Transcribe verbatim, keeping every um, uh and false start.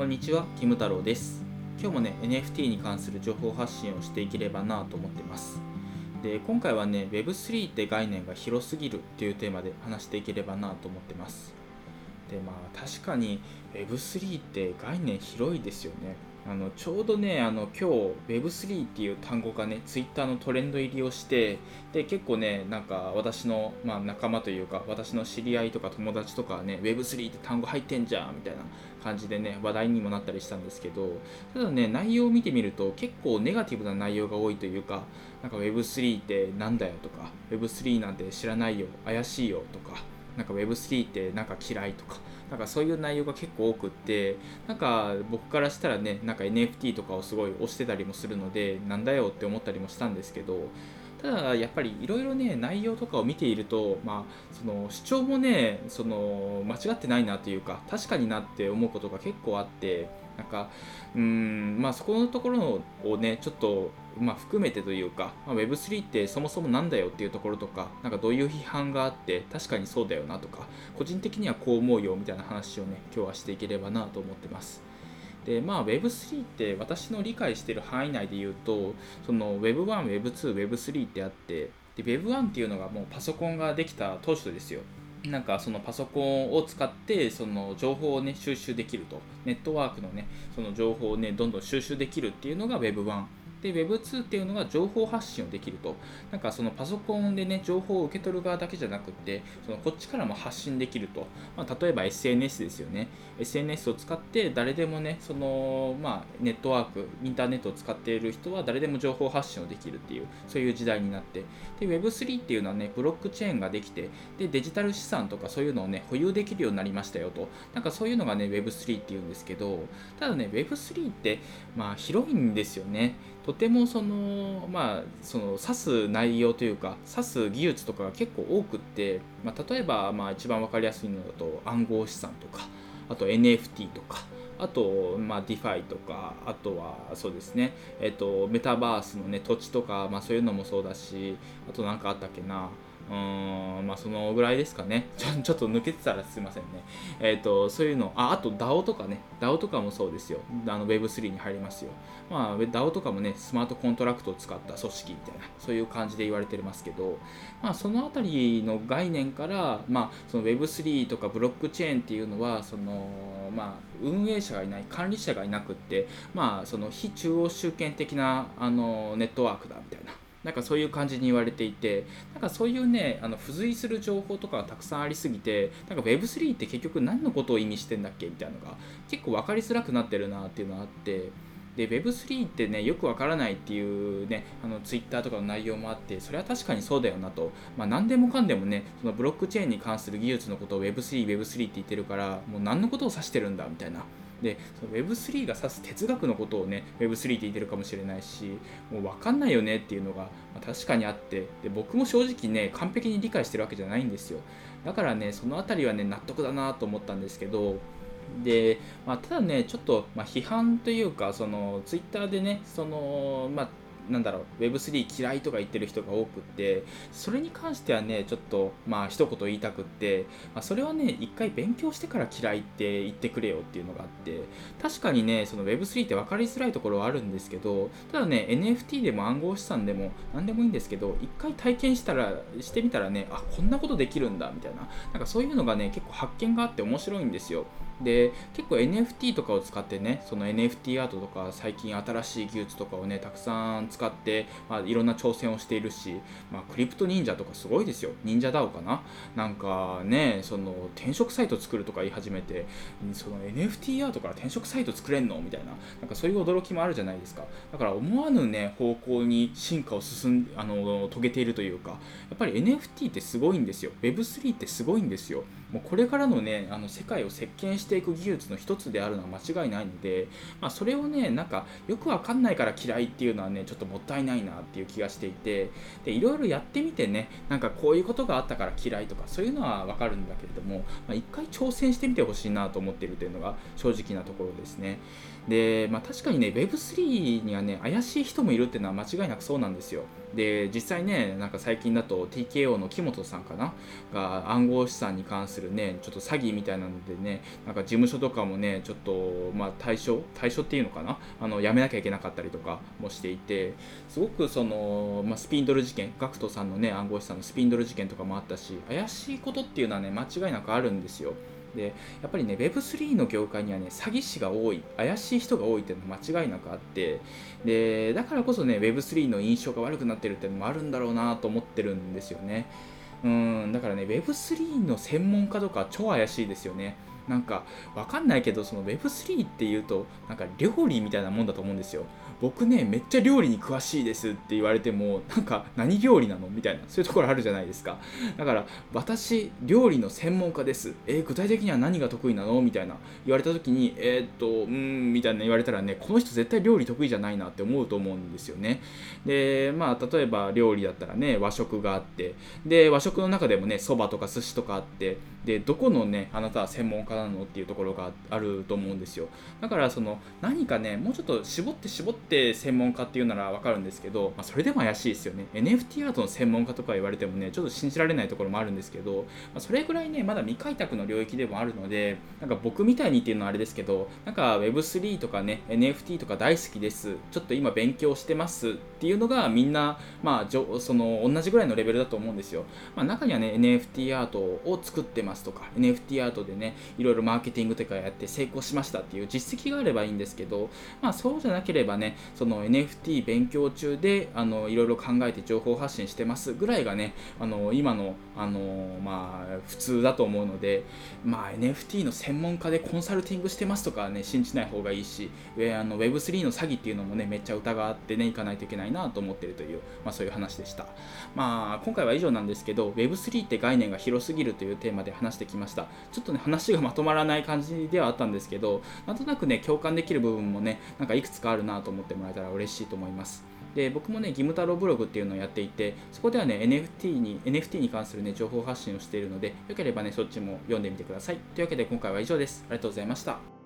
こんにちは、キム太郎です。今日もね、エヌエフティー に関する情報発信をしていければなと思ってます。で、今回はね、ウェブスリー って概念が広すぎるっていうテーマで話していければなと思ってます。で、まあ確かに ウェブスリー って概念広いですよね。あのちょうどね、あの今日 ウェブスリー っていう単語がね、Twitter のトレンド入りをして、で結構ね、なんか私の、まあ、仲間というか、私の知り合いとか友達とかね、ウェブスリー って単語入ってんじゃんみたいな感じでね、話題にもなったりしたんですけど、ただね、内容を見てみると結構ネガティブな内容が多いというか、なんか ウェブスリー ってなんだよとか、ウェブスリー なんて知らないよ、怪しいよとか、なんか ウェブスリー ってなんか嫌いとか、なんかそういう内容が結構多くって、なんか僕からしたらね、なんか エヌエフティー とかをすごい推してたりもするので、なんだよって思ったりもしたんですけど、ただやっぱりいろいろね、内容とかを見ていると、まあその主張もね、その間違ってないなというか、確かになって思うことが結構あって、なんかうーんまあそこのところをね、ちょっとまあ含めてというか、まあ、ウェブスリー ってそもそもなんだよっていうところとか、なんかどういう批判があって、確かにそうだよなとか、個人的にはこう思うよみたいな話をね、今日はしていければなと思ってます。で、まあ ウェブスリー って私の理解している範囲内で言うと、その ウェブワン、ウェブツー、ウェブスリー ってあって、で ウェブワン っていうのがもうパソコンができた当初ですよ。なんかそのパソコンを使って、その情報をね収集できると、ネットワークのね、その情報をねどんどん収集できるっていうのが ウェブワンで、ウェブツー っていうのが情報発信をできると、なんかそのパソコンでね、情報を受け取る側だけじゃなくって、そのこっちからも発信できると、まあ、例えば エスエヌエス ですよね。エスエヌエス を使って誰でもね、そのまあネットワーク、インターネットを使っている人は誰でも情報発信をできるっていう、そういう時代になって、で ウェブスリー っていうのはね、ブロックチェーンができて、でデジタル資産とかそういうのをね、保有できるようになりましたよと、なんかそういうのがね、ウェブスリー っていうんですけど、ただね、ウェブスリー ってまあ広いんですよね。とてもその、まあ、その指す内容というか、指す技術とかが結構多くって、まあ、例えばまあ一番分かりやすいのだと暗号資産とか、あと エヌエフティー とか、あとまあ DeFi とか、あとはそうですね、えっと、メタバースの、ね、土地とか、まあ、そういうのもそうだし、あと何かあったっけな、うーんまあそのぐらいですかね。ちょ、ちょっと抜けてたらすいませんね。えっと、そういうの、あ、あと ダオ とかね、ダオ とかもそうですよ。あの ウェブスリー に入りますよ。まあ ダオ とかもね、スマートコントラクトを使った組織みたいな、そういう感じで言われてますけど、まあそのあたりの概念から、まあその ウェブスリー とかブロックチェーンっていうのは、そのまあ運営者がいない、管理者がいなくって、まあその非中央集権的なあのネットワークだみたいな。なんかそういう感じに言われていて、なんかそういうね、あの付随する情報とかがたくさんありすぎて、なんか ウェブスリー って結局何のことを意味してんだっけみたいなのが結構分かりづらくなってるなっていうのがあって、で ウェブスリー ってね、よくわからないっていうね、あの Twitter とかの内容もあって、それは確かにそうだよなと、まあ、何でもかんでもね、そのブロックチェーンに関する技術のことを ウェブスリー、ウェブスリー って言ってるから、もう何のことを指してるんだみたいな。で、ウェブスリー が指す哲学のことをね、ウェブスリー って言ってるかもしれないし、もう分かんないよねっていうのが確かにあって、で僕も正直ね、完璧に理解してるわけじゃないんですよ。だからね、そのあたりはね、納得だなと思ったんですけど、で、まあ、ただね、ちょっと、まあ、批判というか、その Twitter でね、そのまあなんだろう、 ウェブスリー 嫌いとか言ってる人が多くって、それに関してはね、ちょっとまあ一言言いたくって、まあ、それはね、一回勉強してから嫌いって言ってくれよっていうのがあって、確かにね、その ウェブスリー って分かりづらいところはあるんですけど、ただね、 エヌエフティー でも暗号資産でも何でもいいんですけど、一回体験したらしてみたらね、あ、こんなことできるんだみたいな、なんかそういうのがね、結構発見があって面白いんですよ。で、結構 エヌエフティー とかを使ってね、その エヌエフティー アートとか、最近新しい技術とかをね、たくさん使って、まあ、いろんな挑戦をしているし、まあ、クリプト忍者とかすごいですよ。忍者 ダオ かな、なんかね、その転職サイト作るとか言い始めて、その エヌエフティー アートから転職サイト作れんのみたいな、なんかそういう驚きもあるじゃないですか。だから思わぬね、方向に進化を進んあの遂げているというか、やっぱり エヌエフティー ってすごいんですよ。 ウェブスリー ってすごいんですよ。もうこれからのね、あの世界を席巻してしていく技術の一つであるのは間違いないので、まあ、それをね、なんかよくわかんないから嫌いっていうのはね、ちょっともったいないなっていう気がしていて、でいろいろやってみてね、なんかこういうことがあったから嫌いとか、そういうのはわかるんだけれども、まあ、一回挑戦してみてほしいなと思っているというのが正直なところですね。で、まあ、確かにね、 ウェブスリー にはね、怪しい人もいるっていうのは間違いなくそうなんですよ。で、実際ね、なんか最近だと ティーケーオー の木本さんかなが暗号資産に関するするねちょっと詐欺みたいなのでね、なんか事務所とかもねちょっとまあ対処対処っていうのかな、あのやめなきゃいけなかったりとかもしていて、すごくその、まあ、スピンドル事件、ガクトさんのね暗号資産のスピンドル事件とかもあったし、怪しいことっていうのはね間違いなくあるんですよ。でやっぱりね ウェブスリー の業界にはね詐欺師が多い、怪しい人が多いっていうのは間違いなくあって、でだからこそね ウェブスリー の印象が悪くなってるっていうのもあるんだろうなと思ってるんですよね。うん、だからね ウェブスリー の専門家とか超怪しいですよね。なんかわかんないけど、その ウェブスリー っていうとなんか料理みたいなもんだと思うんですよ。僕ねめっちゃ料理に詳しいですって言われても、なんか何料理なのみたいな、そういうところあるじゃないですか。だから私料理の専門家です、えー、具体的には何が得意なのみたいな言われた時にえー、っとうーんみたいな言われたらね、この人絶対料理得意じゃないなって思うと思うんですよね。でまあ例えば料理だったらね和食があって、で和食の中でもねそばとか寿司とかあって、でどこのねあなたは専門家なのっていうところがあると思うんですよ。だからその何かねもうちょっと絞って絞って専門家っていうならわかるんですけど、まあ、それでも怪しいですよね。 エヌエフティー アートの専門家とか言われてもねちょっと信じられないところもあるんですけど、まあ、それぐらいねまだ未開拓の領域でもあるので、なんか僕みたいにっていうのはあれですけど、なんか ウェブスリー とかね エヌエフティー とか大好きです、ちょっと今勉強してますっていうのがみんなまあその同じぐらいのレベルだと思うんですよ。まあ、中にはね エヌエフティー アートを作ってますとか エヌエフティー アートでねいろいろマーケティングとかやって成功しましたっていう実績があればいいんですけど、まあそうじゃなければね、その エヌエフティー 勉強中であのいろいろ考えて情報発信してますぐらいがね、あの今のあのまあ普通だと思うので、まあ エヌエフティー の専門家でコンサルティングしてますとかね信じない方がいいし、あの ウェブスリー の詐欺っていうのもねめっちゃ疑ってねいかないといけないなと思ってるという、まあそういう話でした。まあ今回は以上なんですけど、 ウェブスリー って概念が広すぎるというテーマで話してきました。ちょっとね話がまとまらない感じではあったんですけど、なんとなくね共感できる部分もねなんかいくつかあるなと思ってもらえたら嬉しいと思います。で僕もね義務太郎ブログっていうのをやっていて、そこではね エヌエフティー に エヌエフティー に関するね情報発信をしているので、よければねそっちも読んでみてください。というわけで今回は以上です。ありがとうございました。